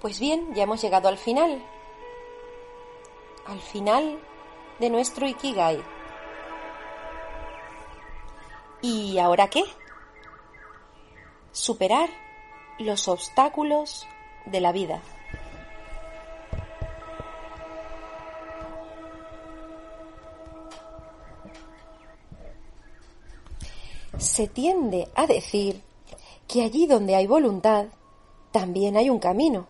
Pues bien, ya hemos llegado al final de nuestro Ikigai. ¿Y ahora qué? Superar los obstáculos de la vida. Se tiende a decir que allí donde hay voluntad, también hay un camino.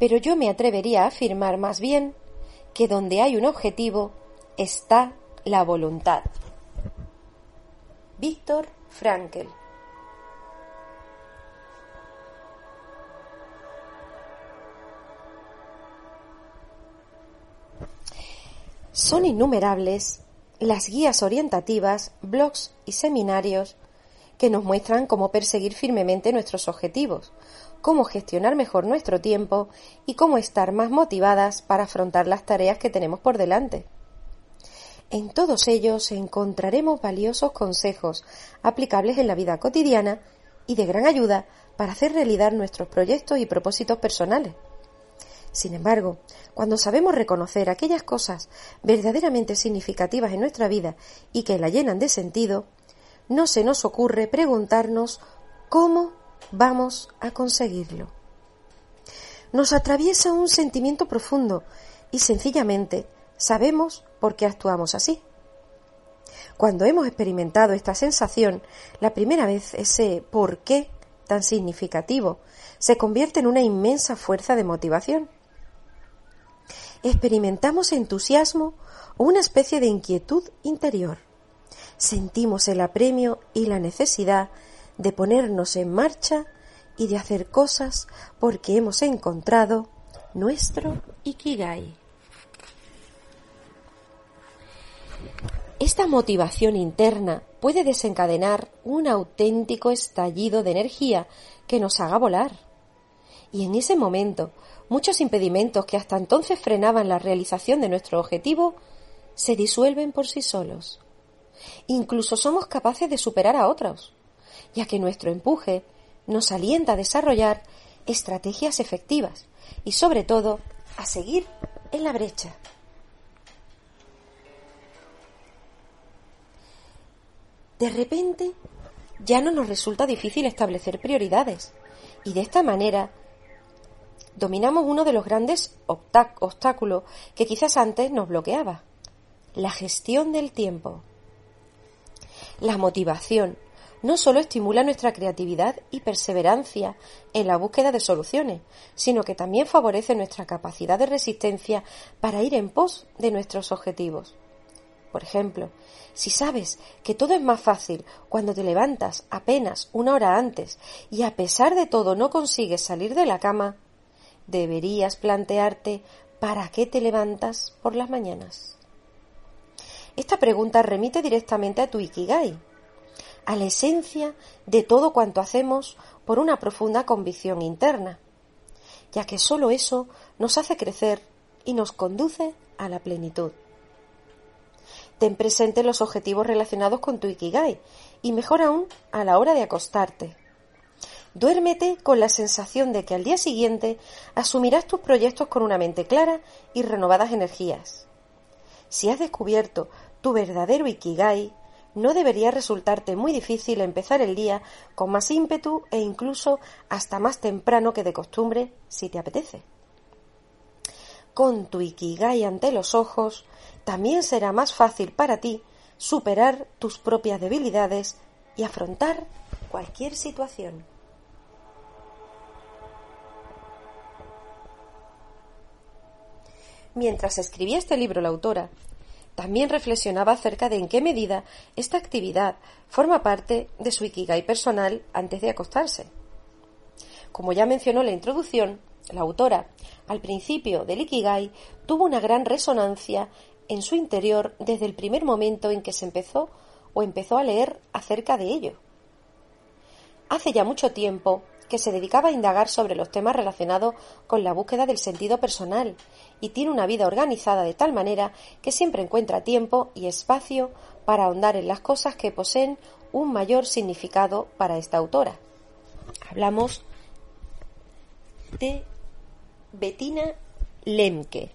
Pero yo me atrevería a afirmar más bien que donde hay un objetivo está la voluntad. Viktor Frankl. Son innumerables las guías orientativas, blogs y seminarios que nos muestran cómo perseguir firmemente nuestros objetivos, cómo gestionar mejor nuestro tiempo y cómo estar más motivadas para afrontar las tareas que tenemos por delante. En todos ellos encontraremos valiosos consejos aplicables en la vida cotidiana y de gran ayuda para hacer realidad nuestros proyectos y propósitos personales. Sin embargo, cuando sabemos reconocer aquellas cosas verdaderamente significativas en nuestra vida y que la llenan de sentido, no se nos ocurre preguntarnos cómo vamos a conseguirlo. Nos atraviesa un sentimiento profundo y sencillamente sabemos por qué actuamos así. Cuando hemos experimentado esta sensación, la primera vez ese por qué tan significativo se convierte en una inmensa fuerza de motivación. Experimentamos entusiasmo o una especie de inquietud interior. Sentimos el apremio y la necesidad de ponernos en marcha y de hacer cosas porque hemos encontrado nuestro Ikigai. Esta motivación interna puede desencadenar un auténtico estallido de energía que nos haga volar. Y en ese momento, muchos impedimentos que hasta entonces frenaban la realización de nuestro objetivo se disuelven por sí solos. Incluso somos capaces de superar a otros, ya que nuestro empuje nos alienta a desarrollar estrategias efectivas y, sobre todo, a seguir en la brecha. De repente, ya no nos resulta difícil establecer prioridades y, de esta manera, dominamos uno de los grandes obstáculos que quizás antes nos bloqueaba: la gestión del tiempo. La motivación no solo estimula nuestra creatividad y perseverancia en la búsqueda de soluciones, sino que también favorece nuestra capacidad de resistencia para ir en pos de nuestros objetivos. Por ejemplo, si sabes que todo es más fácil cuando te levantas apenas una hora antes y a pesar de todo no consigues salir de la cama, deberías plantearte ¿para qué te levantas por las mañanas? Esta pregunta remite directamente a tu Ikigai, a la esencia de todo cuanto hacemos por una profunda convicción interna, ya que solo eso nos hace crecer y nos conduce a la plenitud. Ten presente los objetivos relacionados con tu Ikigai y mejor aún a la hora de acostarte. Duérmete con la sensación de que al día siguiente asumirás tus proyectos con una mente clara y renovadas energías. Si has descubierto tu verdadero Ikigai, no debería resultarte muy difícil empezar el día con más ímpetu e incluso hasta más temprano que de costumbre, si te apetece. Con tu Ikigai ante los ojos, también será más fácil para ti superar tus propias debilidades y afrontar cualquier situación. Mientras escribía este libro la autora, también reflexionaba acerca de en qué medida esta actividad forma parte de su Ikigai personal antes de acostarse. Como ya mencionó la introducción, la autora, al principio del Ikigai, tuvo una gran resonancia en su interior desde el primer momento en que se empezó a leer acerca de ello. Hace ya mucho tiempo que se dedicaba a indagar sobre los temas relacionados con la búsqueda del sentido personal y tiene una vida organizada de tal manera que siempre encuentra tiempo y espacio para ahondar en las cosas que poseen un mayor significado para esta autora. Hablamos de Bettina Lemke.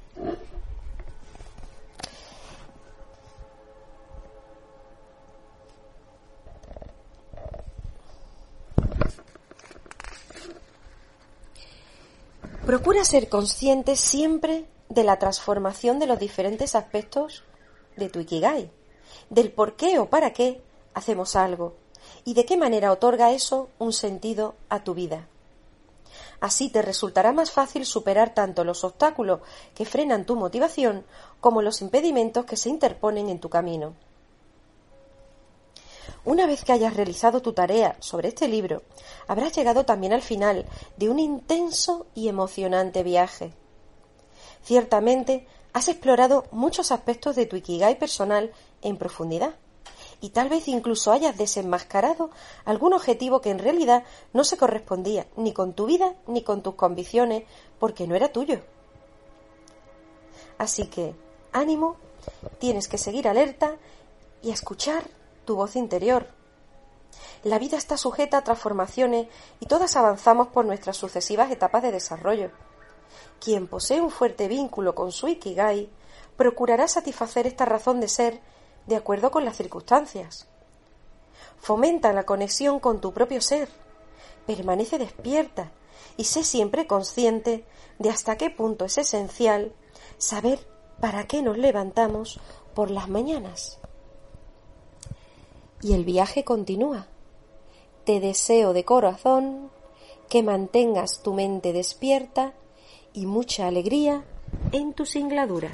Procura ser consciente siempre de la transformación de los diferentes aspectos de tu Ikigai, del por qué o para qué hacemos algo y de qué manera otorga eso un sentido a tu vida. Así te resultará más fácil superar tanto los obstáculos que frenan tu motivación como los impedimentos que se interponen en tu camino. Una vez que hayas realizado tu tarea sobre este libro, habrás llegado también al final de un intenso y emocionante viaje. Ciertamente, has explorado muchos aspectos de tu Ikigai personal en profundidad, y tal vez incluso hayas desenmascarado algún objetivo que en realidad no se correspondía ni con tu vida ni con tus convicciones, porque no era tuyo. Así que, ánimo, tienes que seguir alerta y escuchar tu voz interior. La vida está sujeta a transformaciones y todas avanzamos por nuestras sucesivas etapas de desarrollo. Quien posee un fuerte vínculo con su Ikigai procurará satisfacer esta razón de ser de acuerdo con las circunstancias. Fomenta la conexión con tu propio ser, permanece despierta y sé siempre consciente de hasta qué punto es esencial saber para qué nos levantamos por las mañanas. Y el viaje continúa. Te deseo de corazón que mantengas tu mente despierta y mucha alegría en tu singladura.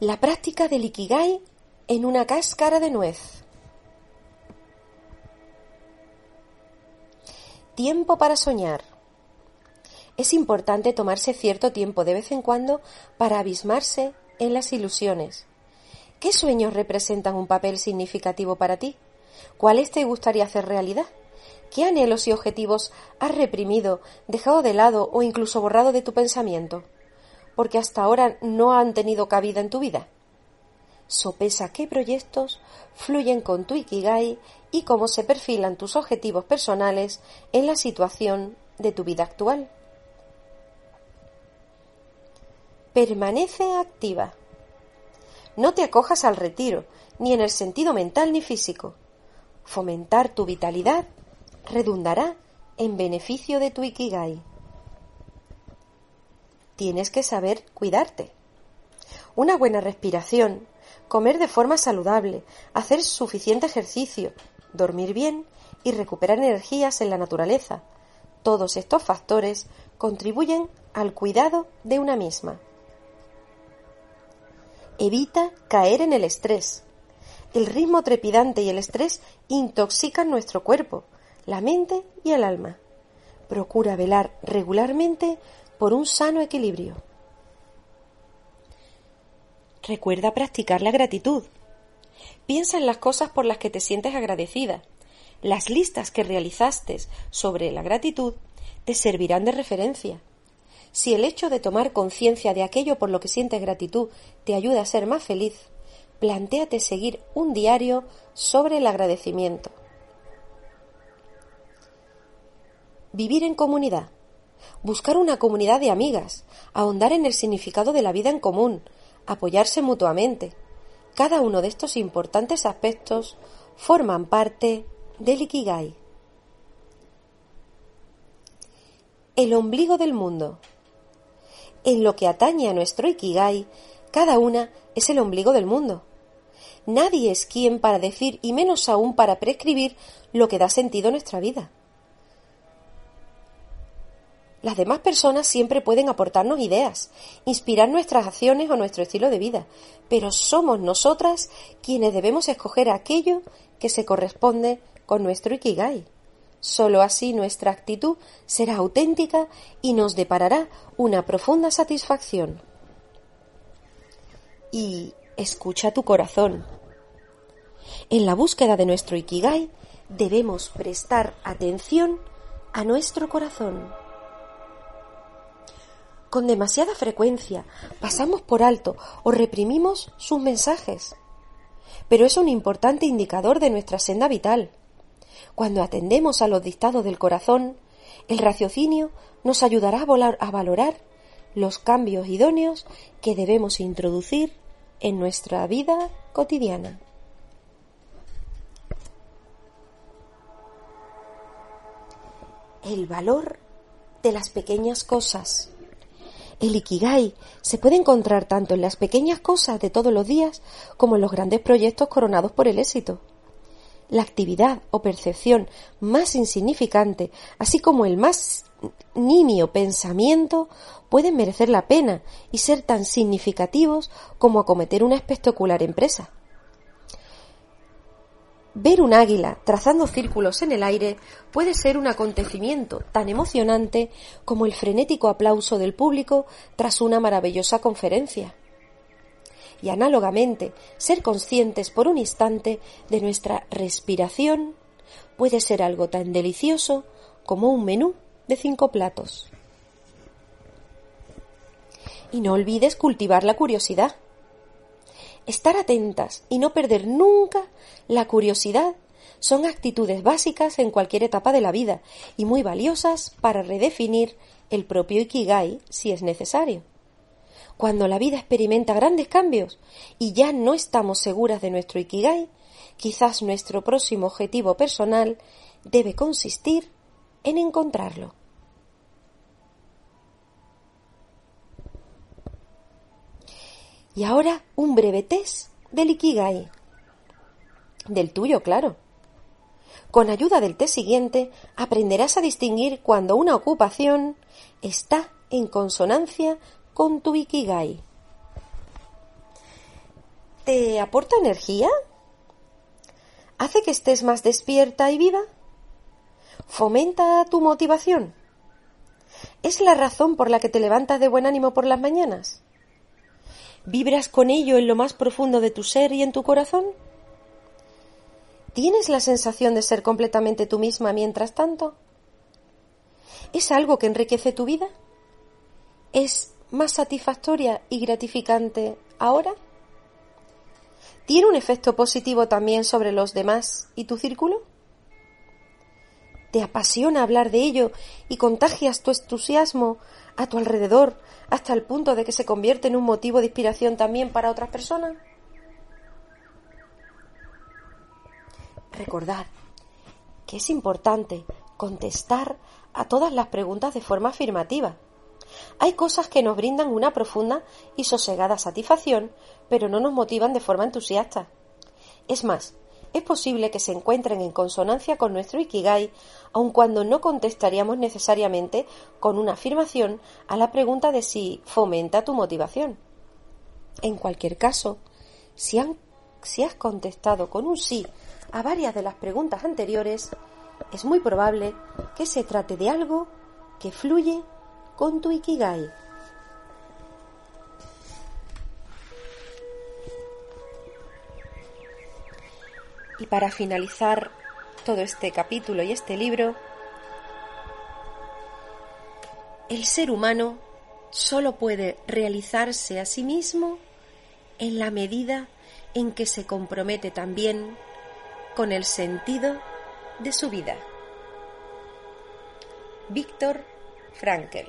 La práctica del Ikigai en una cáscara de nuez. Tiempo para soñar. Es importante tomarse cierto tiempo de vez en cuando para abismarse en las ilusiones. ¿Qué sueños representan un papel significativo para ti? ¿Cuáles te gustaría hacer realidad? ¿Qué anhelos y objetivos has reprimido, dejado de lado o incluso borrado de tu pensamiento? Porque hasta ahora no han tenido cabida en tu vida. Sopesa qué proyectos fluyen con tu Ikigai y cómo se perfilan tus objetivos personales en la situación de tu vida actual. Permanece activa. No te acojas al retiro, ni en el sentido mental ni físico. Fomentar tu vitalidad redundará en beneficio de tu Ikigai. Tienes que saber cuidarte. Una buena respiración, comer de forma saludable, hacer suficiente ejercicio, dormir bien y recuperar energías en la naturaleza. Todos estos factores contribuyen al cuidado de una misma. Evita caer en el estrés. El ritmo trepidante y el estrés intoxican nuestro cuerpo, la mente y el alma. Procura velar regularmente por un sano equilibrio. Recuerda practicar la gratitud. Piensa en las cosas por las que te sientes agradecida. Las listas que realizaste sobre la gratitud te servirán de referencia. Si el hecho de tomar conciencia de aquello por lo que sientes gratitud te ayuda a ser más feliz, plantéate seguir un diario sobre el agradecimiento. Vivir en comunidad. Buscar una comunidad de amigas. Ahondar en el significado de la vida en común. Apoyarse mutuamente. Cada uno de estos importantes aspectos forman parte del Ikigai. El ombligo del mundo. En lo que atañe a nuestro Ikigai, cada una es el ombligo del mundo. Nadie es quien para decir, y menos aún para prescribir, lo que da sentido a nuestra vida. Las demás personas siempre pueden aportarnos ideas, inspirar nuestras acciones o nuestro estilo de vida, pero somos nosotras quienes debemos escoger aquello que se corresponde con nuestro Ikigai. Solo así nuestra actitud será auténtica y nos deparará una profunda satisfacción. Y escucha tu corazón. En la búsqueda de nuestro Ikigai debemos prestar atención a nuestro corazón. Con demasiada frecuencia pasamos por alto o reprimimos sus mensajes, pero es un importante indicador de nuestra senda vital. Cuando atendemos a los dictados del corazón, el raciocinio nos ayudará a valorar los cambios idóneos que debemos introducir en nuestra vida cotidiana. El valor de las pequeñas cosas. El Ikigai se puede encontrar tanto en las pequeñas cosas de todos los días como en los grandes proyectos coronados por el éxito. La actividad o percepción más insignificante, así como el más nimio pensamiento, pueden merecer la pena y ser tan significativos como acometer una espectacular empresa. Ver un águila trazando círculos en el aire puede ser un acontecimiento tan emocionante como el frenético aplauso del público tras una maravillosa conferencia. Y análogamente, ser conscientes por un instante de nuestra respiración puede ser algo tan delicioso como un menú de 5 platos. Y no olvides cultivar la curiosidad. Estar atentas y no perder nunca la curiosidad son actitudes básicas en cualquier etapa de la vida y muy valiosas para redefinir el propio Ikigai si es necesario. Cuando la vida experimenta grandes cambios y ya no estamos seguras de nuestro Ikigai, quizás nuestro próximo objetivo personal debe consistir en encontrarlo. Y ahora un breve test del Ikigai. Del tuyo, claro. Con ayuda del test siguiente aprenderás a distinguir cuando una ocupación está en consonancia con tu Ikigai. ¿Te aporta energía? ¿Hace que estés más despierta y viva? ¿Fomenta tu motivación? ¿Es la razón por la que te levantas de buen ánimo por las mañanas? ¿Vibras con ello en lo más profundo de tu ser y en tu corazón? ¿Tienes la sensación de ser completamente tú misma mientras tanto? ¿Es algo que enriquece tu vida? ¿Es más satisfactoria y gratificante ahora? ¿Tiene un efecto positivo también sobre los demás y tu círculo? ¿Te apasiona hablar de ello y contagias tu entusiasmo a tu alrededor hasta el punto de que se convierte en un motivo de inspiración también para otras personas? Recordad que es importante contestar a todas las preguntas de forma afirmativa. Hay cosas que nos brindan una profunda y sosegada satisfacción, pero no nos motivan de forma entusiasta. Es más, es posible que se encuentren en consonancia con nuestro Ikigai, aun cuando no contestaríamos necesariamente con una afirmación a la pregunta de si fomenta tu motivación. En cualquier caso, si has contestado con un sí a varias de las preguntas anteriores, es muy probable que se trate de algo que fluye con tu Ikigai. Y para finalizar todo este capítulo y este libro, el ser humano solo puede realizarse a sí mismo en la medida en que se compromete también con el sentido de su vida. Viktor Frankl.